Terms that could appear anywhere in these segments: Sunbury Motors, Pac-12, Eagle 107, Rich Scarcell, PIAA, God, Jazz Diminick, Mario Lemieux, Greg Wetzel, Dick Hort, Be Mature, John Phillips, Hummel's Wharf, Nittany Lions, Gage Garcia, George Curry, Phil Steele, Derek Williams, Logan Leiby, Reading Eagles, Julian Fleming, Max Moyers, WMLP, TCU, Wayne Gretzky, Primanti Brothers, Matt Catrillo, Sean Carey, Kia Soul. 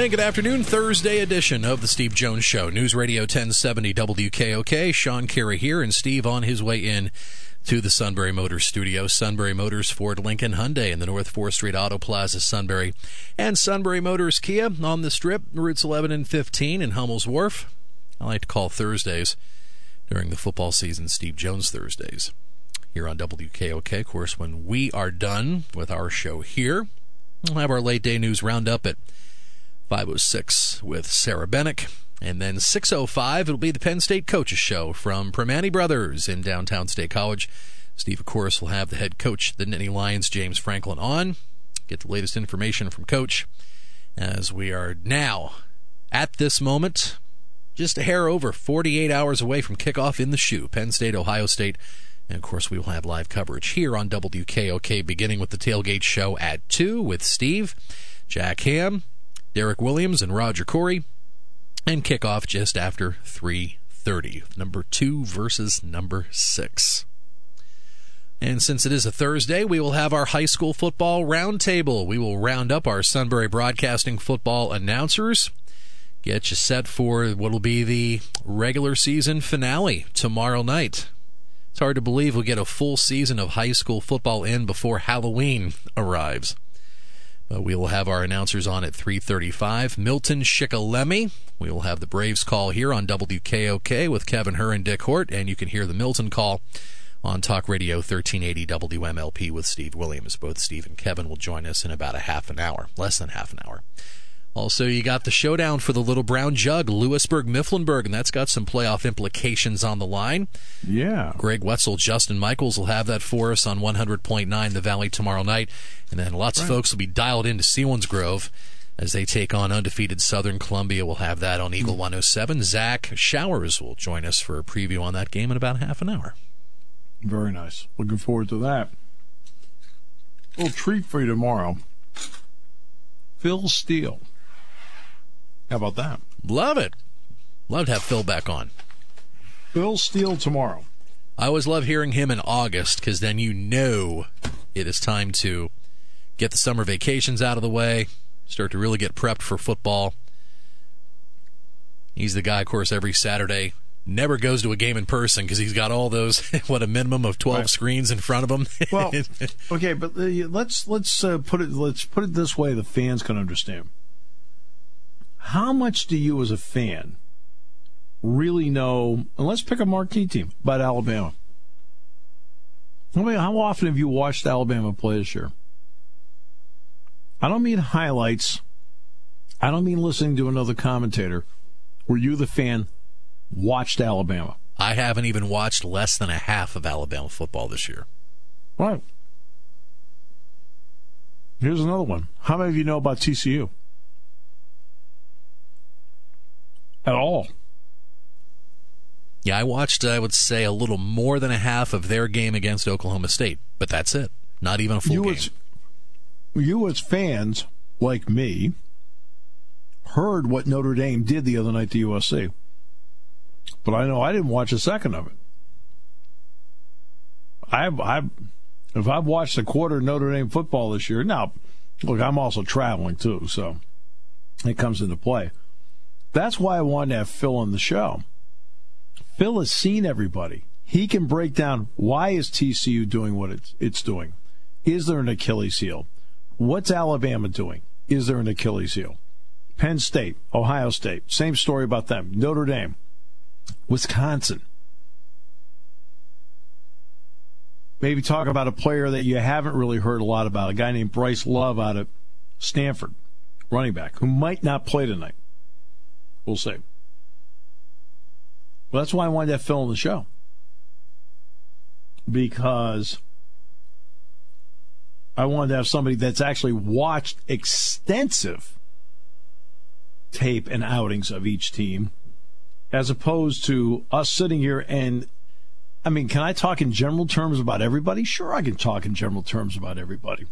And good afternoon, Thursday edition of the Steve Jones Show. News Radio 1070 WKOK. Sean Carey here, and Steve on his way in to the Sunbury Motors Studio. Sunbury Motors, Ford, Lincoln, Hyundai in the North 4th Street Auto Plaza, Sunbury. And Sunbury Motors Kia on the Strip, routes 11 and 15 in Hummel's Wharf. I like to call Thursdays during the football season Steve Jones Thursdays here on WKOK. Of course, when we are done with our show here, we'll have our late day news roundup at 5:06 with Sarah Bennick. And then 6:05, it'll be the Penn State Coaches Show from Primanti Brothers in downtown State College. Steve, of course, will have the head coach, the Nittany Lions, James Franklin, on. Get the latest information from Coach as we are now, at this moment, just a hair over 48 hours away from kickoff in the Shoe. Penn State, Ohio State. And, of course, we will have live coverage here on WKOK, beginning with the Tailgate Show at 2 with Steve, Jack Ham, Derek Williams, and Roger Corey, and kickoff just after 3:30. Number 2 versus number 6. And since it is a Thursday, we will have our high school football roundtable. We will round up our Sunbury Broadcasting football announcers, get you set for what will be the regular season finale tomorrow night. It's hard to believe we'll get a full season of high school football in before Halloween arrives. We will have our announcers on at 3:35. Milton Shikellamy. We will have the Braves call here on WKOK with Kevin Hurr and Dick Hort, and you can hear the Milton call on Talk Radio 1380 WMLP with Steve Williams. Both Steve and Kevin will join us in about a half an hour, less than half an hour. Also, you got the showdown for the Little Brown Jug, Lewisburg-Mifflinburg, and that's got some playoff implications on the line. Yeah. Greg Wetzel, Justin Michaels will have that for us on 100.9 The Valley tomorrow night. And then lots of folks will be dialed into Selinsgrove as they take on undefeated Southern Columbia. We'll have that on Eagle 107. Zach Showers will join us for a preview on that game in about half an hour. Very nice. Looking forward to that. A little treat for you tomorrow. Phil Steele. How about that? Love it. Love to have Phil back on. Phil Steele tomorrow. I always love hearing him in August because then you know it is time to get the summer vacations out of the way, start to really get prepped for football. He's the guy, of course, every Saturday. Never goes to a game in person because he's got all those, what, a minimum of 12 screens in front of him. Well, okay, but let's put it this way the fans can understand. How much do you as a fan really know, and let's pick a marquee team, about Alabama? I mean, how often have you watched Alabama play this year? I don't mean highlights. I don't mean listening to another commentator. Were you the fan, watched Alabama? I haven't even watched less than a half of Alabama football this year. Right. Here's another one. How many of you know about TCU? At all. Yeah, I watched, I would say, a little more than a half of their game against Oklahoma State, but that's it. Not even a full game. You as fans, like me, heard what Notre Dame did the other night to USC. But I know I didn't watch a second of it. If I've watched a quarter of Notre Dame football this year, now, look, I'm also traveling too, so it comes into play. That's why I wanted to have Phil on the show. Phil has seen everybody. He can break down, why is TCU doing what it's doing? Is there an Achilles heel? What's Alabama doing? Is there an Achilles heel? Penn State, Ohio State, same story about them. Notre Dame, Wisconsin. Maybe talk about a player that you haven't really heard a lot about, a guy named Bryce Love out of Stanford, running back, who might not play tonight. We'll see. Well, that's why I wanted to have Phil on the show, because I wanted to have somebody that's actually watched extensive tape and outings of each team, as opposed to us sitting here and, I mean, can I talk in general terms about everybody? Sure, I can talk in general terms about everybody.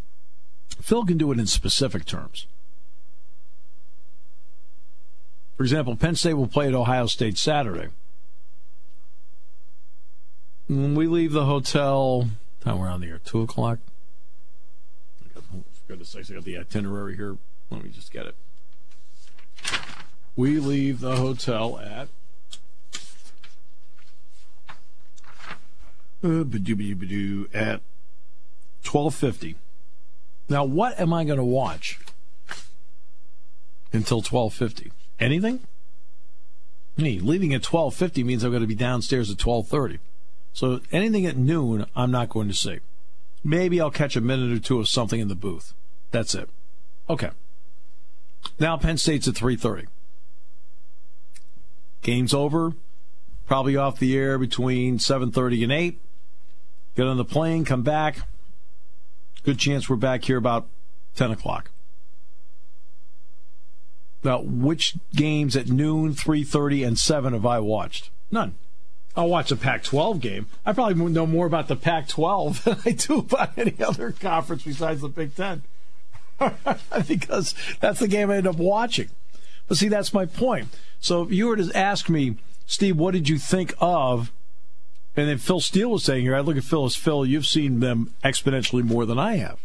Phil can do it in specific terms. For example, Penn State will play at Ohio State Saturday. When we leave the hotel, time we're on the air, 2 o'clock. For goodness sakes, I got the itinerary here. Let me just get it. We leave the hotel at... at 12:50. Now, what am I going to watch until 12:50? Anything? Me leaving at 12:50 means I'm going to be downstairs at 12:30. So anything at noon, I'm not going to see. Maybe I'll catch a minute or two of something in the booth. That's it. Okay. Now Penn State's at 3:30. Game's over. Probably off the air between 7:30 and 8. Get on the plane, come back. Good chance we're back here about 10 o'clock. Now, which games at noon, 3:30, and 7 have I watched? None. I'll watch a Pac-12 game. I probably know more about the Pac-12 than I do about any other conference besides the Big Ten. Because that's the game I end up watching. But see, that's my point. So if you were to ask me, Steve, what did you think of? And then Phil Steele was saying here, I look at Phil as, Phil, you've seen them exponentially more than I have.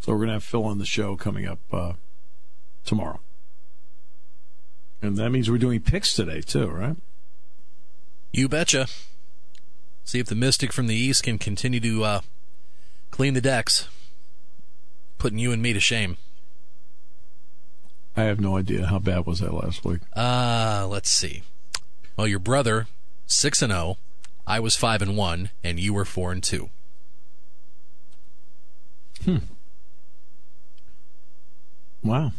So we're going to have Phil on the show coming up tomorrow. And that means we're doing picks today, too, right? You betcha. See if the Mystic from the East can continue to clean the decks, putting you and me to shame. I have no idea. How bad was that last week? Let's see. Well, your brother, 6-0, I was 5-1, and you were 4-2. Wow.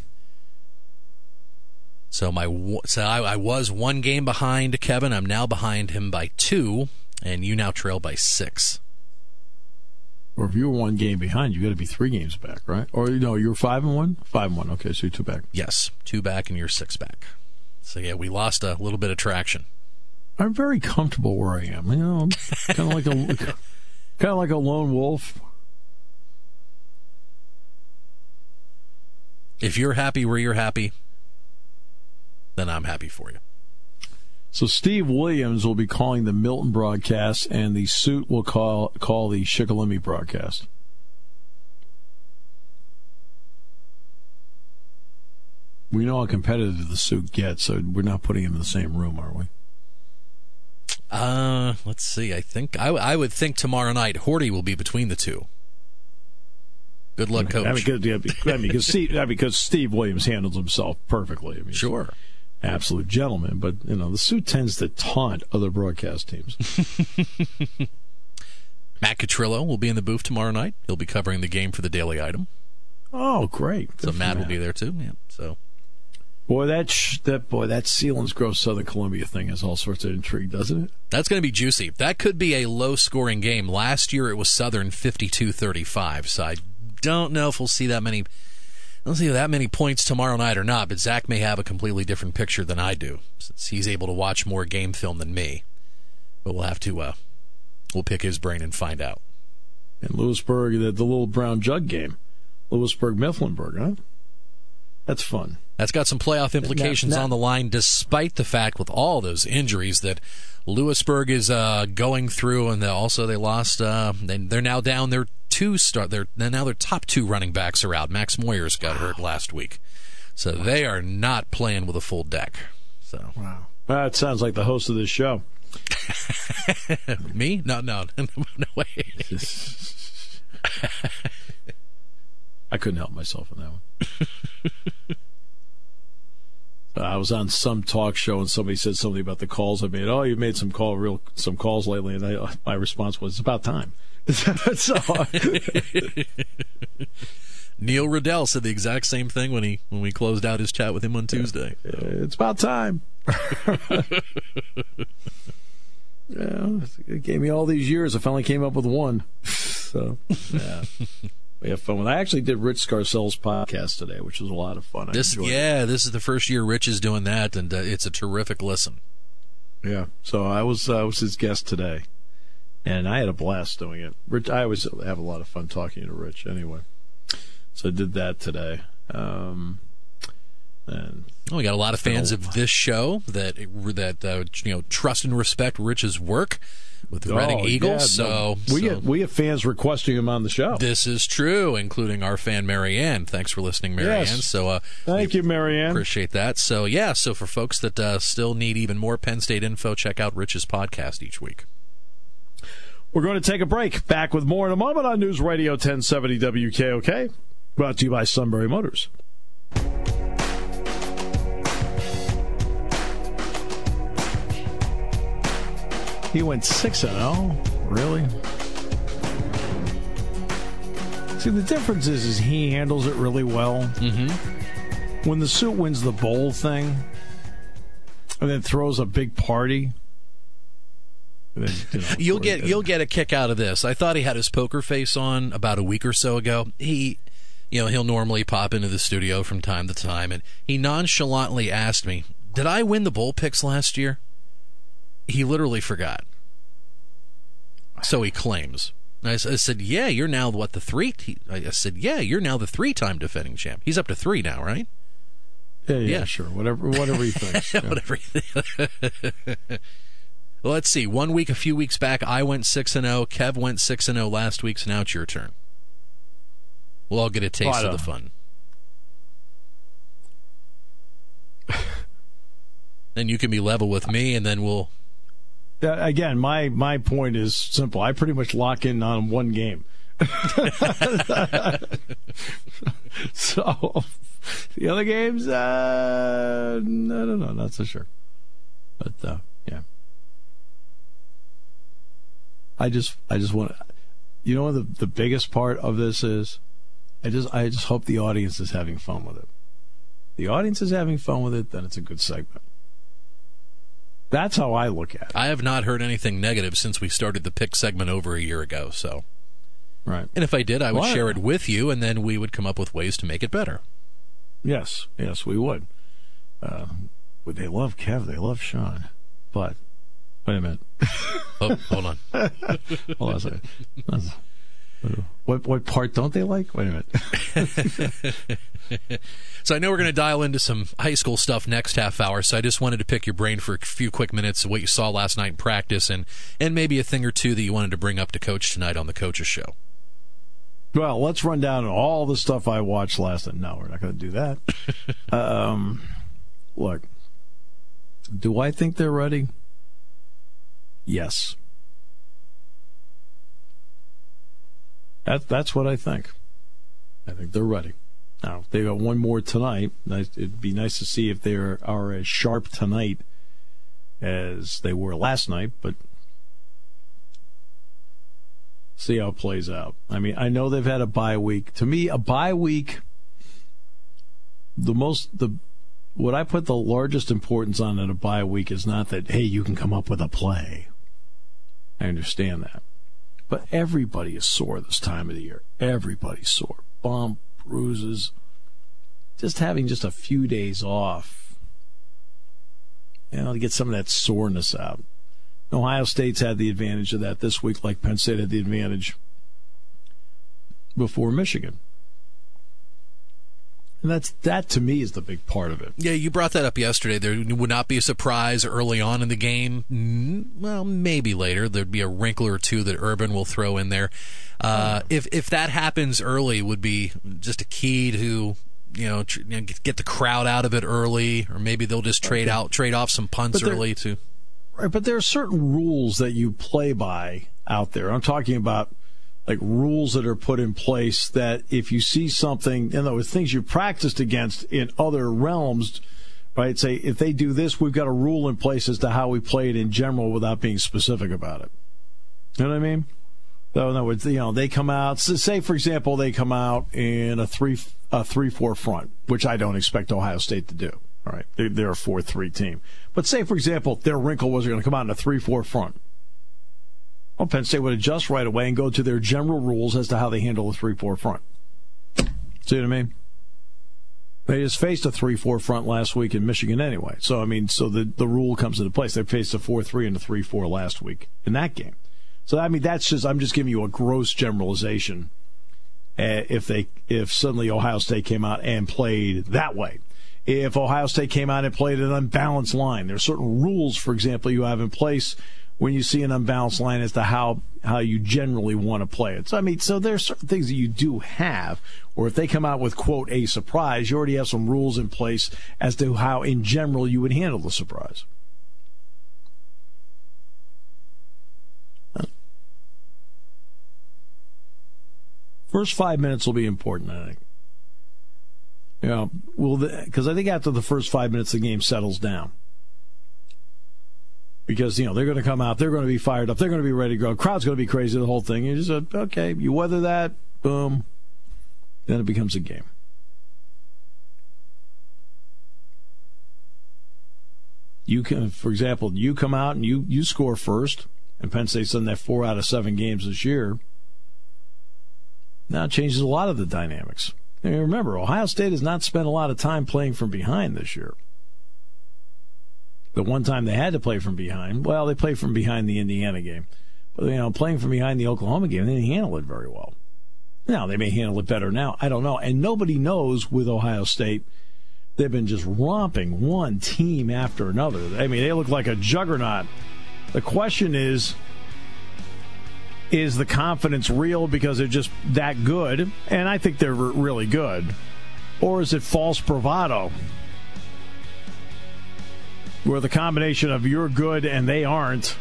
So I was one game behind Kevin. I'm now behind him by 2, and you now trail by 6. Or if you were one game behind, you got to be 3 games back, right? Or no, you're 5-1? 5-1. Okay, so you're 2 back. Yes, 2 back, and you're 6 back. So yeah, we lost a little bit of traction. I'm very comfortable where I am. You know, I'm kind of like a lone wolf. If you're happy where you're happy, then I'm happy for you. So Steve Williams will be calling the Milton broadcast, and the suit will call the Shikellamy broadcast. We know how competitive the suit gets, so we're not putting him in the same room, are we? Let's see. I think I would think tomorrow night Horty will be between the two. Good luck, coach. Because Steve Williams handles himself perfectly. I mean, sure. Absolute gentleman. But, you know, the suit tends to taunt other broadcast teams. Matt Catrillo will be in the booth tomorrow night. He'll be covering the game for the Daily Item. Oh, great. So Matt will be there, too. Yeah. So, boy, that Selinsgrove Southern Columbia thing has all sorts of intrigue, doesn't it? That's going to be juicy. That could be a low-scoring game. Last year it was Southern 52-35, so I don't know if we'll see that many. I don't see that many points tomorrow night or not, but Zach may have a completely different picture than I do, since he's able to watch more game film than me. But we'll have to we'll pick his brain and find out. And Lewisburg, the little brown jug game, Lewisburg-Mifflinburg, huh? That's fun. That's got some playoff implications on the line, despite the fact with all those injuries that Lewisburg is going through, and also they lost. They're now down their top 2 running backs are out. Max Moyers got hurt last week, so they are not playing with a full deck. So wow, that sounds like the host of this show. Me? No way. I couldn't help myself on that one. I was on some talk show and somebody said something about the calls I made. Oh, you've made some calls lately, and my response was, "It's about time." So, Neil Riddell said the exact same thing when we closed out his chat with him on Tuesday. Yeah. It's about time. Yeah, it gave me all these years. I finally came up with one. So yeah. We have fun with it. I actually did Rich Scarcell's podcast today, which was a lot of fun. This is the first year Rich is doing that, and it's a terrific listen. Yeah, so I was his guest today, and I had a blast doing it. Rich, I always have a lot of fun talking to Rich anyway. So I did that today. We got a lot of fans of this show that trust and respect Rich's work with the Reading Eagles. Yeah, we have fans requesting him on the show. This is true, including our fan Marianne. Thanks for listening, Marianne. Yes. So thank you, Marianne. Appreciate that. So yeah, so for folks that still need even more Penn State info, check out Rich's podcast each week. We're going to take a break. Back with more in a moment on News Radio 1070 WKOK, brought to you by Sunbury Motors. He went 6-0. Really? See, the difference is he handles it really well. Mm-hmm. When the suit wins the bowl thing and then throws a big party. Then, you'll get a kick out of this. I thought he had his poker face on about a week or so ago. He'll normally pop into the studio from time to time, and he nonchalantly asked me, "Did I win the bowl picks last year?" He literally forgot. So he claims. I said, yeah, you're now, what, the three? I said, yeah, you're now the three-time defending champ. He's up to 3 now, right? Yeah, sure. Whatever he thinks. Yeah. Whatever he thinks. Let's see. A few weeks back, I went 6-0. Kev went 6-0 last week, so now it's your turn. We'll all get a taste of the fun. Then you can be level with me, and then we'll... Again, my point is simple. I pretty much lock in on one game. So the other games, no, not so sure. But yeah, I just want to, the biggest part of this is, I just hope the audience is having fun with it. The audience is having fun with it, then it's a good segment. That's how I look at it. I have not heard anything negative since we started the pick segment over a year ago. So, right. And if I did, I would share it with you, and then we would come up with ways to make it better. Yes, we would. They love Kev. They love Sean. But wait a minute. Oh, hold on. Hold on a second. What part don't they like? Wait a minute. So I know we're going to dial into some high school stuff next half hour, so I just wanted to pick your brain for a few quick minutes of what you saw last night in practice and maybe a thing or two that you wanted to bring up to Coach tonight on the Coach's Show. Well, let's run down all the stuff I watched last night. No, we're not going to do that. Look, do I think they're ready? Yes. That's what I think. I think they're ready. Now, if they got one more tonight, it'd be nice to see if they are as sharp tonight as they were last night, but see how it plays out. I mean, I know they've had a bye week. To me, a bye week, what I put the largest importance on in a bye week is not that, hey, you can come up with a play. I understand that. But everybody is sore this time of the year. Everybody's sore. Bump, bruises. Just having just a few days off, to get some of that soreness out. Ohio State's had the advantage of that this week, like Penn State had the advantage before Michigan. And that to me is the big part of it. Yeah, you brought that up yesterday. There would not be a surprise early on in the game. Well, maybe later. There'd be a wrinkle or two that Urban will throw in there. If that happens early, would be just a key to get the crowd out of it early, or maybe they'll just trade off some punts early too. Right, but there are certain rules that you play by out there. I'm talking about like rules that are put in place that if you see something, you know, things you practiced against in other realms, right? Say if they do this, we've got a rule in place as to how we play it in general without being specific about it. You know what I mean? So in other words, you know, they come out. Say, for example, they come out in a 3-4 front, which I don't expect Ohio State to do. All right, they're a 4-3 team. But say, for example, their wrinkle was going to come out in a 3-4 front. Well, Penn State would adjust right away and go to their general rules as to how they handle a 3-4 front. See what I mean? They just faced a 3-4 front last week in Michigan anyway. So, I mean, so the rule comes into place. They faced a 4-3 and a 3-4 last week in that game. So, I mean, that's just, I'm just giving you a gross generalization if suddenly Ohio State came out and played that way. If Ohio State came out and played an unbalanced line, there are certain rules, for example, you have in place when you see an unbalanced line as to how you generally want to play it. So, I mean, so there are certain things that you do have, or if they come out with, quote, a surprise, you already have some rules in place as to how, in general, you would handle the surprise. First 5 minutes will be important, I think. You know, because I think after the first 5 minutes, the game settles down. Because, you know, they're going to come out, they're going to be fired up, they're going to be ready to go, crowd's going to be crazy, the whole thing. You just said, okay, you weather that, boom, then it becomes a game. You can, for example, you come out and you score first, and Penn State's done that 4 out of 7 games this year. Now it changes a lot of the dynamics. I mean, remember, Ohio State has not spent a lot of time playing from behind this year. The one time they had to play from behind, well, they played from behind the Indiana game. But, you know, playing from behind the Oklahoma game, they didn't handle it very well. Now, they may handle it better now. I don't know. And nobody knows with Ohio State. They've been just romping one team after another. I mean, they look like a juggernaut. The question is the confidence real because they're just that good? And I think they're really good. Or is it false bravado? Where the combination of you're good and they aren't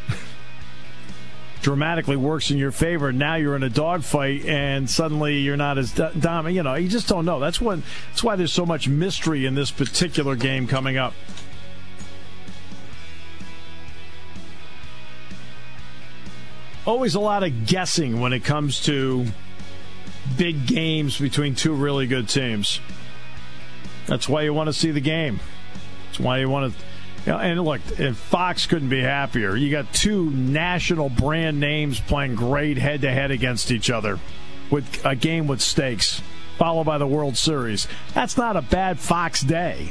dramatically works in your favor. Now you're in a dogfight and suddenly you're not as dominant. You know, you just don't know. That's why there's so much mystery in this particular game coming up. Always a lot of guessing when it comes to big games between two really good teams. That's why you want to see the game. That's why you want to. You know, and look, Fox couldn't be happier. You got two national brand names playing great head-to-head against each other with a game with stakes, followed by the World Series. That's not a bad Fox day.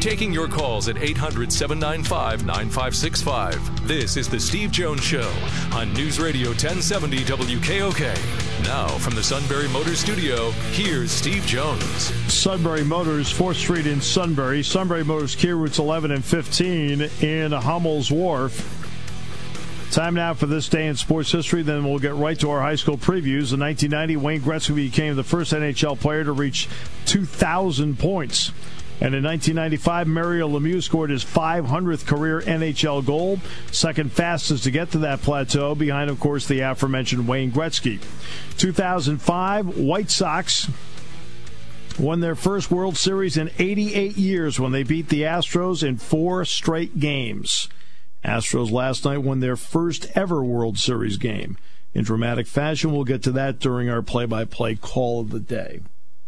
Taking your calls at 800-795-9565. This is The Steve Jones Show on News Radio 1070 WKOK. Now from the Sunbury Motors studio, here's Steve Jones. Sunbury Motors, 4th Street in Sunbury. Sunbury Motors, Key Routes 11 and 15 in Hummel's Wharf. Time now for this day in sports history. Then we'll get right to our high school previews. In 1990, Wayne Gretzky became the first NHL player to reach 2,000 points. And in 1995, Mario Lemieux scored his 500th career NHL goal, second fastest to get to that plateau, behind, of course, the aforementioned Wayne Gretzky. 2005, White Sox won their first World Series in 88 years when they beat the Astros in 4 straight games. Astros last night won their first ever World Series game. In dramatic fashion, we'll get to that during our play-by-play call of the day.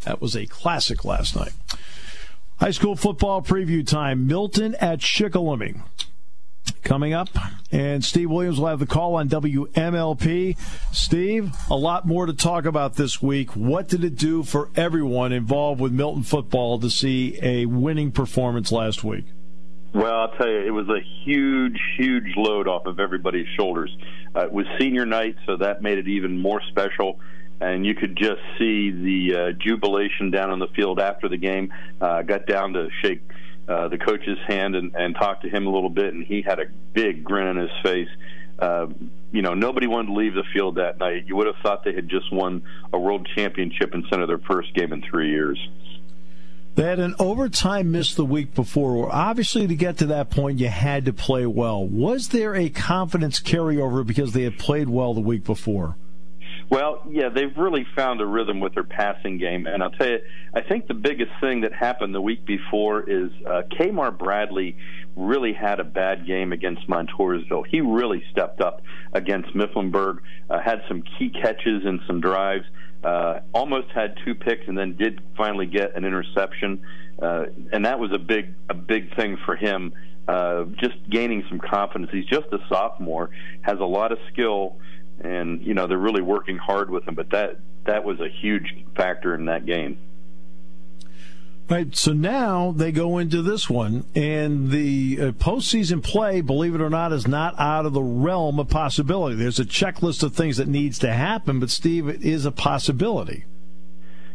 That was a classic last night. High school football preview time. Milton at Shikellamy coming up. And Steve Williams will have the call on WMLP. Steve, a lot more to talk about this week. What did it do for everyone involved with Milton football to see a winning performance last week? Well, I'll tell you, it was a huge, huge load off of everybody's shoulders. It was senior night, so that made it even more special. And you could just see the jubilation down on the field after the game. Got down to shake the coach's hand and talk to him a little bit, and he had a big grin on his face. Nobody wanted to leave the field that night. You would have thought they had just won a world championship instead of their first game in 3 years. They had an overtime miss the week before. Obviously, to get to that point, you had to play well. Was there a confidence carryover because they had played well the week before? Well, yeah, they've really found a rhythm with their passing game. And I'll tell you, I think the biggest thing that happened the week before is K'Mar Bradley really had a bad game against Montoursville. He really stepped up against Mifflinburg, had some key catches and some drives. Almost had two picks and then did finally get an interception, and that was a big thing for him, just gaining some confidence. He's just a sophomore, has a lot of skill, and they're really working hard with him, but that was a huge factor in that game. Right, so now they go into this one, and the postseason play, believe it or not, is not out of the realm of possibility. There's a checklist of things that needs to happen, but, Steve, it is a possibility.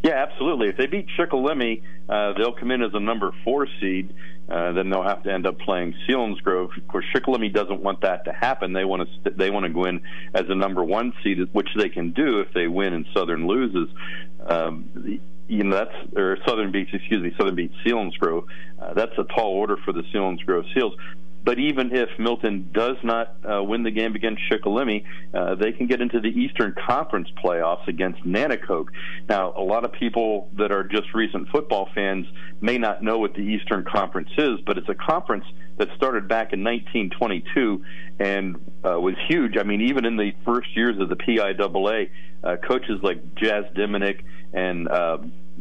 Yeah, absolutely. If they beat Shikellamy, they'll come in as a number 4 seed. Then they'll have to end up playing Selinsgrove. Of course, Shikellamy doesn't want that to happen. They want to go in as a number 1 seed, which they can do if they win and Southern loses. Southern beats Selinsgrove. That's a tall order for the Selinsgrove Seals. But even if Milton does not win the game against Shikellamy, they can get into the Eastern Conference playoffs against Nanticoke. Now, a lot of people that are just recent football fans may not know what the Eastern Conference is, but it's a conference that started back in 1922 and was huge. I mean, even in the first years of the PIAA, coaches like Jazz Diminick and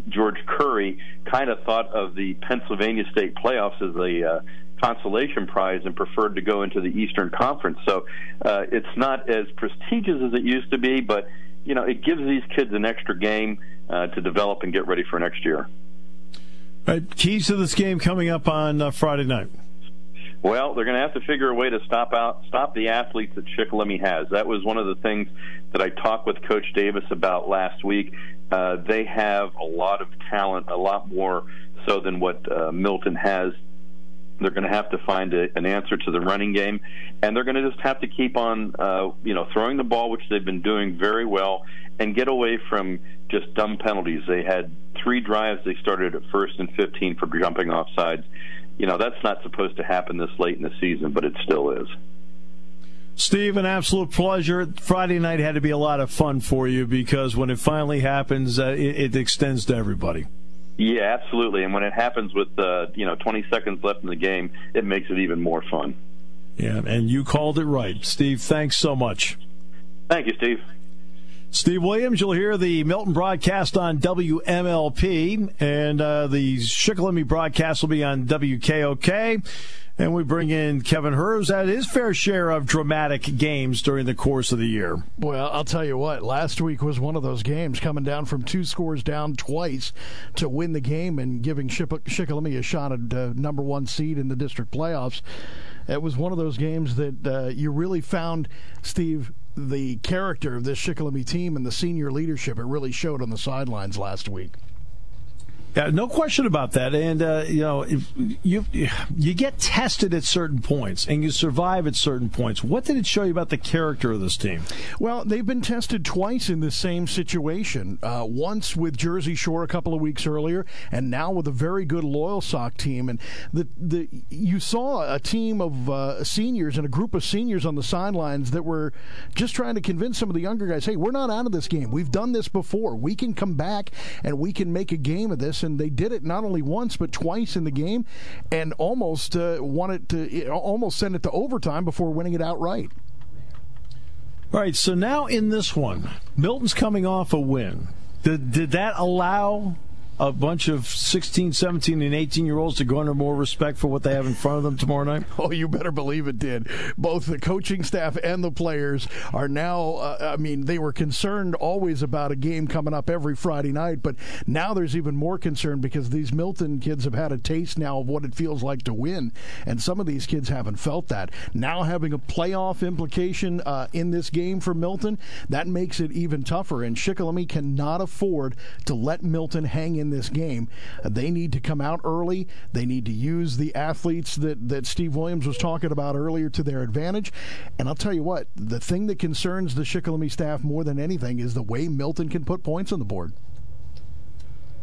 George Curry kind of thought of the Pennsylvania State playoffs as a consolation prize and preferred to go into the Eastern Conference. So it's not as prestigious as it used to be, but it gives these kids an extra game to develop and get ready for next year. All right, keys to this game coming up on Friday night. Well, they're going to have to figure a way to stop the athletes that Shikellamy has. That was one of the things that I talked with Coach Davis about last week. They have a lot of talent, a lot more so than what Milton has. They're going to have to find an answer to the running game, and they're going to just have to keep on, throwing the ball, which they've been doing very well, and get away from just dumb penalties. They had 3 drives. They started at 1st and 15 for jumping off sides. That's not supposed to happen this late in the season, but it still is. Steve, an absolute pleasure. Friday night had to be a lot of fun for you because when it finally happens, it extends to everybody. Yeah, absolutely. And when it happens with 20 seconds left in the game, it makes it even more fun. Yeah, and you called it right. Steve, thanks so much. Thank you, Steve. Steve Williams, you'll hear the Milton broadcast on WMLP, and the Shikellamy broadcast will be on WKOK. And we bring in Kevin Hurr, who's had his fair share of dramatic games during the course of the year. Well, I'll tell you what, last week was one of those games, coming down from 2 scores down twice to win the game and giving Shikellamy a shot at number 1 seed in the district playoffs. It was one of those games that you really found, Steve, the character of this Shikellamy team and the senior leadership. It really showed on the sidelines last week. Yeah, no question about that. And, you get tested at certain points and you survive at certain points. What did it show you about the character of this team? Well, they've been tested twice in the same situation, once with Jersey Shore a couple of weeks earlier and now with a very good Loyal Sock team. And you saw a team of seniors and a group of seniors on the sidelines that were just trying to convince some of the younger guys, hey, we're not out of this game. We've done this before. We can come back and we can make a game of this. And they did it not only once but twice in the game, and almost almost send it to overtime before winning it outright. All right, so now in this one, Milton's coming off a win. Did that allow a bunch of 16, 17, and 18-year-olds to go under more respect for what they have in front of them tomorrow night? Oh, you better believe it did. Both the coaching staff and the players are now, they were concerned always about a game coming up every Friday night, but now there's even more concern because these Milton kids have had a taste now of what it feels like to win, and some of these kids haven't felt that. Now having a playoff implication in this game for Milton, that makes it even tougher, and Shikellamy cannot afford to let Milton hang in in this game. They need to come out early. They need to use the athletes that Steve Williams was talking about earlier to their advantage. And I'll tell you what, the thing that concerns the Shikellamy staff more than anything is the way Milton can put points on the board.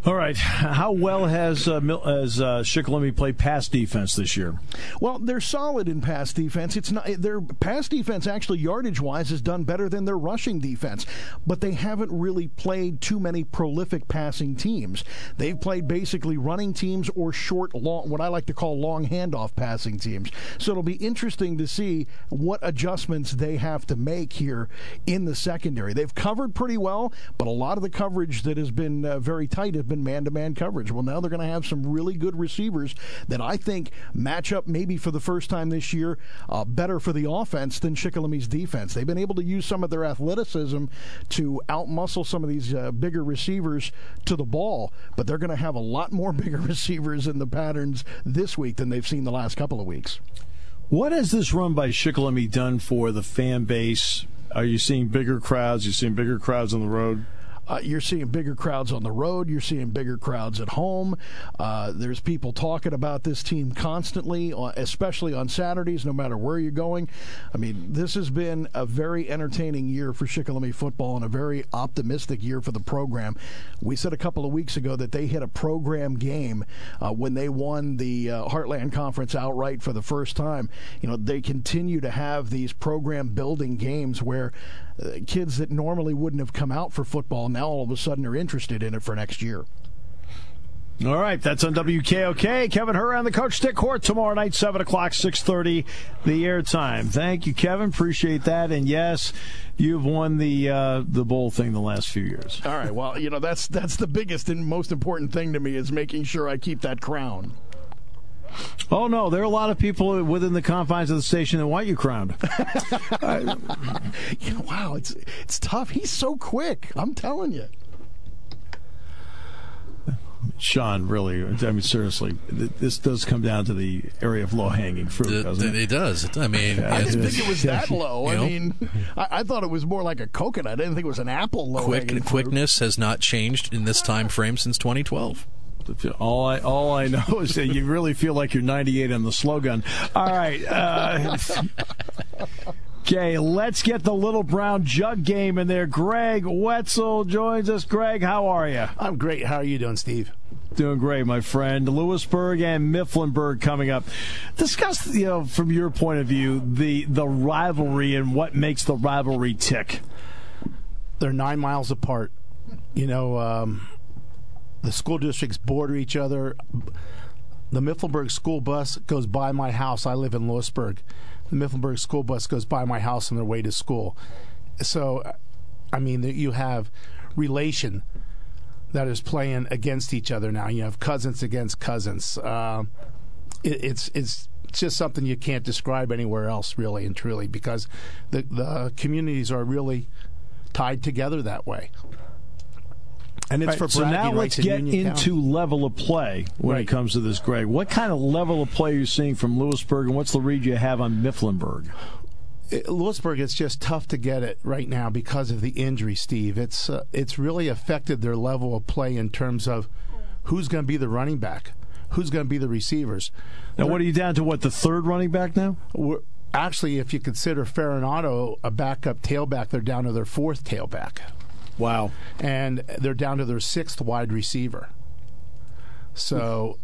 All right. How well has Shikellamy played pass defense this year? Well, they're solid in pass defense. It's not their pass defense actually yardage-wise has done better than their rushing defense, but they haven't really played too many prolific passing teams. They've played basically running teams or short, long, what I like to call long handoff passing teams. So it'll be interesting to see what adjustments they have to make here in the secondary. They've covered pretty well, but a lot of the coverage that has been very tight has been man-to-man coverage. Well, now they're going to have some really good receivers that I think match up maybe for the first time this year better for the offense than Shikelamy's defense. They've been able to use some of their athleticism to outmuscle some of these bigger receivers to the ball, but they're going to have a lot more bigger receivers in the patterns this week than they've seen the last couple of weeks. What has this run by Shikellamy done for the fan base? Are you seeing bigger crowds? You're seeing bigger crowds on the road? You're seeing bigger crowds on the road. You're seeing bigger crowds at home. There's people talking about this team constantly, especially on Saturdays, no matter where you're going. I mean, this has been a very entertaining year for Shikellamy football and a very optimistic year for the program. We said a couple of weeks ago that they hit a program game when they won the Heartland Conference outright for the first time. You know, they continue to have these program-building games where kids that normally wouldn't have come out for football now all of a sudden are interested in it for next year. All right, that's on WKOK. Kevin Hurr and the coach Dick Hort tomorrow night, 7 o'clock, 6:30, the airtime. Thank you, Kevin. Appreciate that. And, yes, you've won the bowl thing the last few years. All right, well, you know, that's the biggest and most important thing to me is making sure I keep that crown. Oh, no, there are a lot of people within the confines of the station that want you crowned. You know, wow, it's tough. He's so quick, I'm telling you. Sean, really, I mean, seriously, this does come down to the area of low-hanging fruit, doesn't it? It does. I mean, yeah, I didn't think it was that low. I mean, I thought it was more like a coconut. I didn't think it was an apple low-hanging fruit. Quickness has not changed in this time frame since 2012. All I know is that you really feel like you're 98 on the slow gun. All right. Okay, let's get the Little Brown Jug game in there. Greg Wetzel joins us. Greg, how are you? I'm great. How are you doing, Steve? Doing great, my friend. Lewisburg and Mifflinburg coming up. Discuss, you know, from your point of view, the rivalry and what makes the rivalry tick. They're 9 miles apart. You know, the school districts border each other. The Mifflinburg school bus goes by my house. I live in Lewisburg. The Mifflinburg school bus goes by my house on their way to school. So, I mean, you have relation that is playing against each other now. You have cousins against cousins. It's just something you can't describe anywhere else, really and truly, because the communities are really tied together that way. And it's right, for so now let's get into level of play when it comes to this, Greg. What kind of level of play are you seeing from Lewisburg, and what's the read you have on Mifflinburg? Lewisburg, it's just tough to get it right now because of the injury, Steve. It's really affected their level of play in terms of who's going to be the running back, who's going to be the receivers. Now, what are you down to, the third running back now? Actually, if you consider Farinato a backup tailback, they're down to their fourth tailback. Wow. And they're down to their sixth wide receiver. So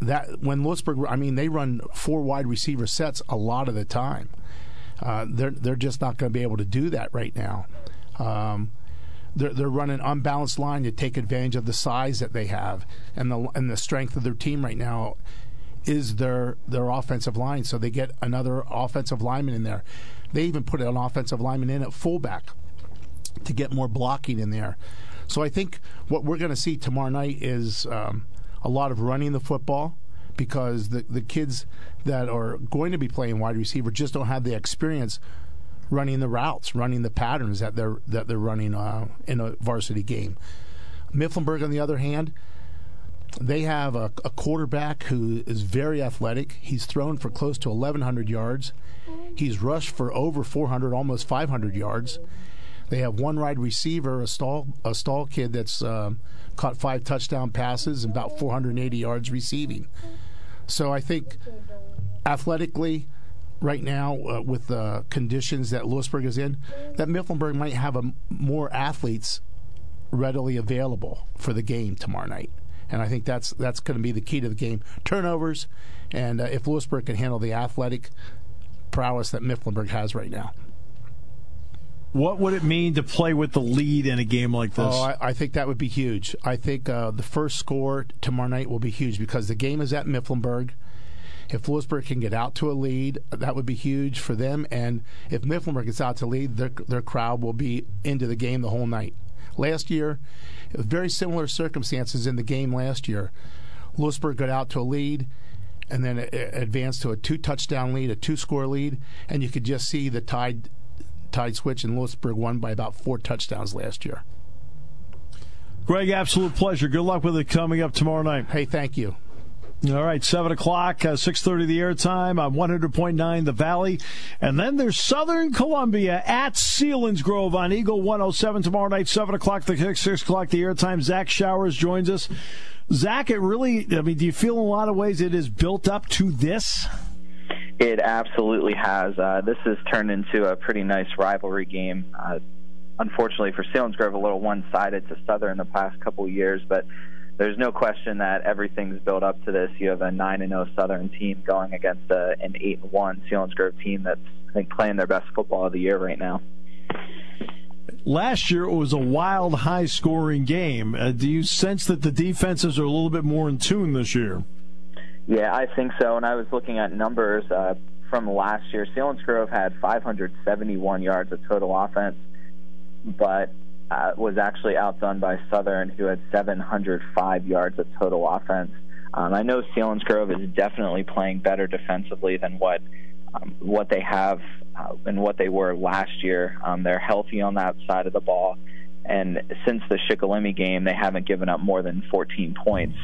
that when Lewisburg, I mean, they run four wide receiver sets a lot of the time. They're just not going to be able to do that right now. They're running unbalanced line to take advantage of the size that they have, and the strength of their team right now is their offensive line. So they get another offensive lineman in there. They even put an offensive lineman in at fullback to get more blocking in there. So I think what we're going to see tomorrow night is a lot of running the football, because the kids that are going to be playing wide receiver just don't have the experience running the routes, running the patterns that they're running in a varsity game. Mifflinburg, on the other hand, they have a quarterback who is very athletic. He's thrown for close to 1,100 yards. He's rushed for over 400, almost 500 yards. They have one wide receiver, a stall kid that's caught 5 touchdown passes and about 480 yards receiving. So I think athletically, right now, with the conditions that Lewisburg is in, that Mifflinburg might have more athletes readily available for the game tomorrow night. And I think that's going to be the key to the game. Turnovers, and if Lewisburg can handle the athletic prowess that Mifflinburg has right now. What would it mean to play with the lead in a game like this? Oh, I think that would be huge. I think the first score tomorrow night will be huge because the game is at Mifflinburg. If Lewisburg can get out to a lead, that would be huge for them. And if Mifflinburg gets out to lead, their crowd will be into the game the whole night. Last year, very similar circumstances in the game last year. Lewisburg got out to a lead, and then it advanced to a 2-touchdown lead, a 2-score lead, and you could just see the tide switch, and Lewisburg won by about 4 touchdowns last year. Greg, absolute pleasure. Good luck with it coming up tomorrow night. Hey, thank you. All right, 7 o'clock, 6:30 the airtime on 100.9 The Valley. And then there's Southern Columbia at Selinsgrove on Eagle 107 tomorrow night, 7 o'clock the kick, 6 o'clock the airtime. Zach Showers joins us. Zach, do you feel in a lot of ways it is built up to this? It absolutely has. This has turned into a pretty nice rivalry game. Unfortunately for Selinsgrove, a little one-sided to Southern the past couple years, but there's no question that everything's built up to this. You have a 9-0 Southern team going against an 8-1 Selinsgrove team that's, I think, playing their best football of the year right now. Last year, it was a wild, high-scoring game. Do you sense that the defenses are a little bit more in tune this year? Yeah, I think so. And I was looking at numbers from last year. Selinsgrove had 571 yards of total offense, but was actually outdone by Southern, who had 705 yards of total offense. I know Selinsgrove is definitely playing better defensively than what they have and what they were last year. They're healthy on that side of the ball, and since the Shikellamy game, they haven't given up more than 14 points.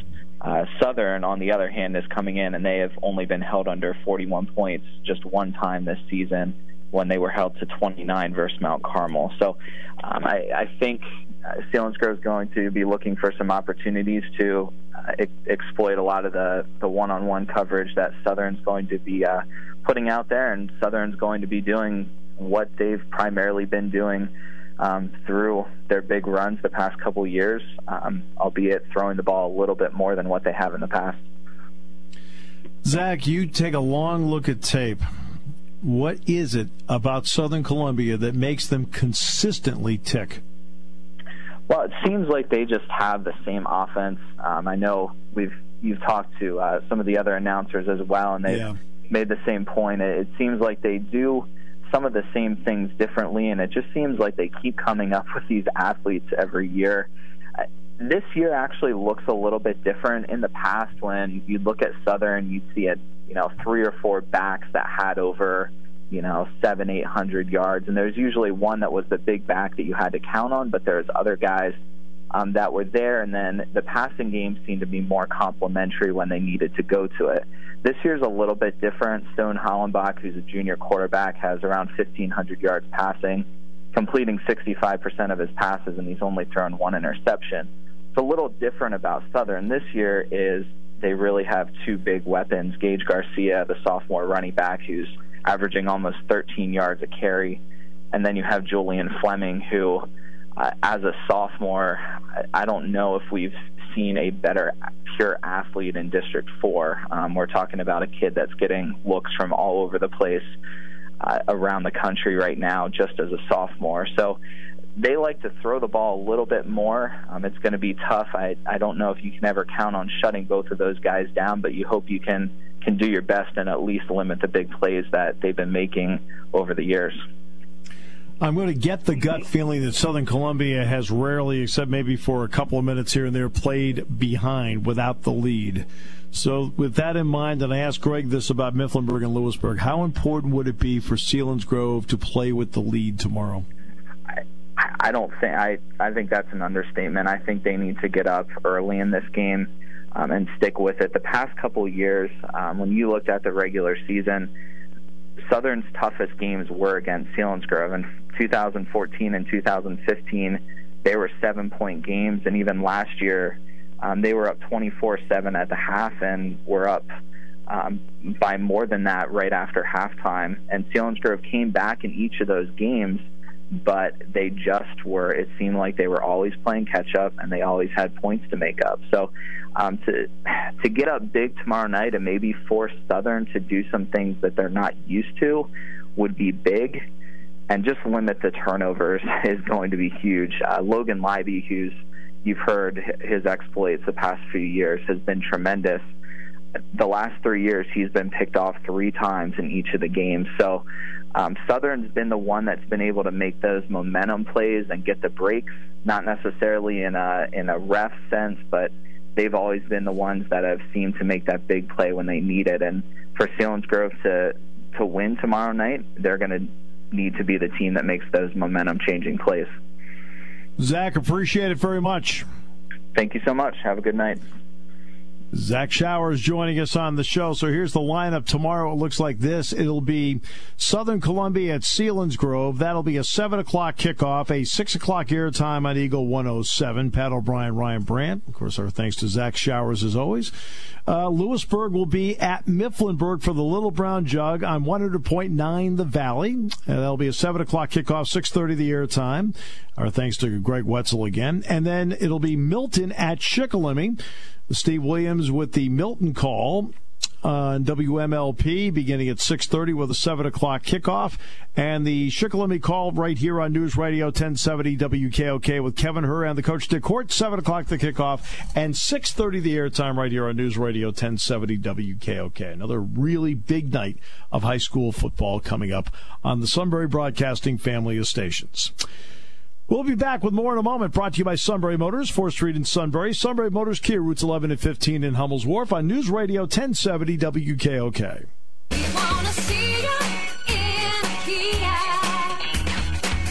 Southern, on the other hand, is coming in, and they have only been held under 41 points just one time this season, when they were held to 29 versus Mount Carmel. So I think Selinsgrove is going to be looking for some opportunities to exploit a lot of the one-on-one coverage that Southern's going to be putting out there, and Southern's going to be doing what they've primarily been doing through their big runs the past couple years, albeit throwing the ball a little bit more than what they have in the past. Zach, you take a long look at tape. What is it about Southern Columbia that makes them consistently tick? Well, it seems like they just have the same offense. I know you've talked to some of the other announcers as well, and they've made the same point. It seems like they do some of the same things differently, and it just seems like they keep coming up with these athletes every year. This year actually looks a little bit different. In the past, when you look at Southern, you'd see it, 3 or 4 backs that had over, 700-800 yards, and there's usually one that was the big back that you had to count on, but there's other guys that were there, and then the passing game seemed to be more complementary when they needed to go to it. This year's a little bit different. Stone Hollenbach, who's a junior quarterback, has around 1,500 yards passing, completing 65% of his passes, and he's only thrown 1 interception. It's a little different about Southern this year is they really have 2 big weapons. Gage Garcia, the sophomore running back, who's averaging almost 13 yards a carry. And then you have Julian Fleming, who, as a sophomore, I don't know if we've seen a better pure athlete in District 4. We're talking about a kid that's getting looks from all over the place around the country right now just as a sophomore. So they like to throw the ball a little bit more. It's going to be tough. I don't know if you can ever count on shutting both of those guys down, but you hope you can do your best and at least limit the big plays that they've been making over the years. I'm going to get the gut feeling that Southern Columbia has rarely, except maybe for a couple of minutes here and there, played behind without the lead. So with that in mind, and I asked Greg this about Mifflinburg and Lewisburg, how important would it be for Selinsgrove to play with the lead tomorrow? I don't think I think that's an understatement. I think they need to get up early in this game and stick with it. The past couple of years, when you looked at the regular season, Southern's toughest games were against Selinsgrove. In 2014 and 2015, they were 7-point games, and even last year, they were up 24-7 at the half and were up by more than that right after halftime. And Selinsgrove came back in each of those games, but they just were, it seemed like they were always playing catch-up and they always had points to make up. So to get up big tomorrow night and maybe force Southern to do some things that they're not used to would be big. And just limit the turnovers is going to be huge. Logan Leiby, who's, you've heard his exploits the past few years, has been tremendous. The last 3 years, he's been picked off 3 times in each of the games. So Southern's been the one that's been able to make those momentum plays and get the breaks, not necessarily in a ref sense, but they've always been the ones that have seemed to make that big play when they need it. And for Selinsgrove to win tomorrow night, they're going to need to be the team that makes those momentum-changing plays. Zach, appreciate it very much. Thank you so much. Have a good night. Zach Showers joining us on the show. So here's the lineup tomorrow. It looks like this. It'll be Southern Columbia at Selinsgrove. That'll be a 7 o'clock kickoff, a 6 o'clock airtime on Eagle 107. Pat O'Brien, Ryan Brandt. Of course, our thanks to Zach Showers as always. Lewisburg will be at Mifflinburg for the Little Brown Jug on 100.9 The Valley. And that'll be a 7 o'clock kickoff, 6:30 the airtime. Our thanks to Greg Wetzel again. And then it'll be Milton at Shikellamy. Steve Williams with the Milton call on WMLP beginning at 6:30 with a 7 o'clock kickoff. And the Shikellamy call right here on News Radio 1070 WKOK with Kevin Hurr and the coach Dick Hort. 7 o'clock the kickoff and 6:30 the airtime right here on News Radio 1070 WKOK. Another really big night of high school football coming up on the Sunbury Broadcasting family of stations. We'll be back with more in a moment, brought to you by Sunbury Motors, 4th Street in Sunbury. Sunbury Motors, Kia Routes 11 and 15 in Hummel's Wharf on News Radio 1070 WKOK. We want to see you in Kia.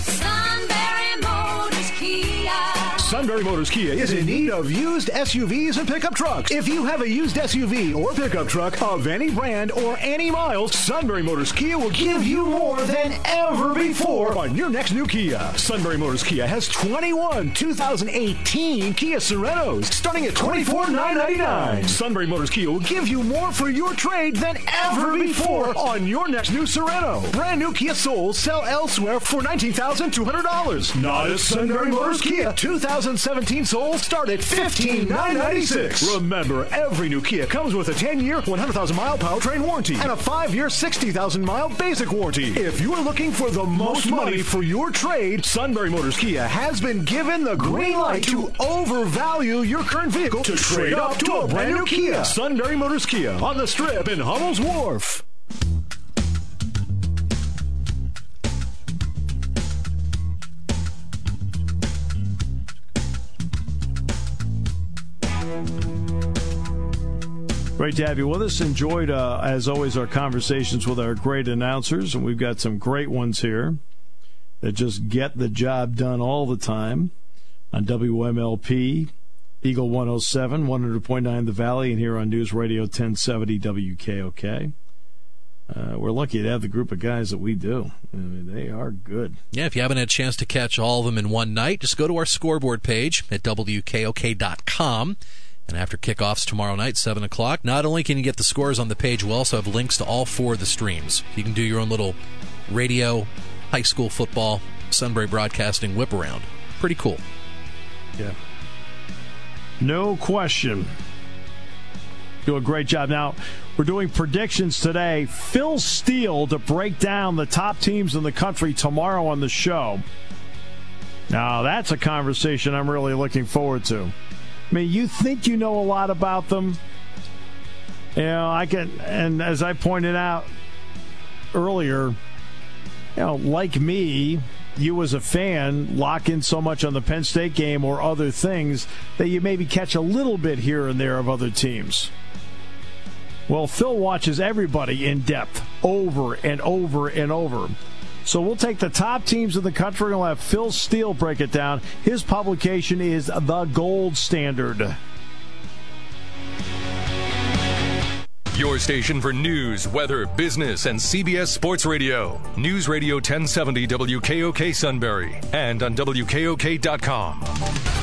Sunbury Motors, Kia. Sunbury Motors Kia is in need of used SUVs and pickup trucks. If you have a used SUV or pickup truck of any brand or any miles, Sunbury Motors Kia will give you more than ever before on your next new Kia. Sunbury Motors Kia has 21 2018 Kia Serenos starting at $24,999. Sunbury Motors Kia will give you more for your trade than ever before on your next new Sereno. Brand new Kia Souls sell elsewhere for $19,200. Not at Sunbury Motors Kia. 2017 Soul start at $15,996. Remember, every new Kia comes with a 10-year, 100,000-mile powertrain warranty and a 5-year, 60,000-mile basic warranty. If you're looking for the most money for your trade, Sunbury Motors Kia has been given the green light to overvalue your current vehicle to trade up to a brand new Kia. Sunbury Motors Kia on the Strip in Hummel's Wharf. Great to have you with us. Enjoyed, as always, our conversations with our great announcers, and we've got some great ones here that just get the job done all the time on WMLP, Eagle 107, 100.9 The Valley, and here on News Radio 1070 WKOK. We're lucky to have the group of guys that we do. I mean, they are good. Yeah, if you haven't had a chance to catch all of them in one night, just go to our scoreboard page at WKOK.com. And after kickoffs tomorrow night, 7 o'clock, not only can you get the scores on the page, we'll also have links to all 4 of the streams. You can do your own little radio, high school football, Sunbury Broadcasting whip around. Pretty cool. Yeah. No question. Do a great job. Now, we're doing predictions today. Phil Steele to break down the top teams in the country tomorrow on the show. Now, that's a conversation I'm really looking forward to. I mean, you think you know a lot about them. You know, I can, and as I pointed out earlier, you know, like me, you as a fan lock in so much on the Penn State game or other things that you maybe catch a little bit here and there of other teams. Well, Phil watches everybody in depth over and over and over. So we'll take the top teams in the country and we'll have Phil Steele break it down. His publication is The Gold Standard. Your station for news, weather, business, and CBS Sports Radio. News Radio 1070 WKOK Sunbury and on WKOK.com.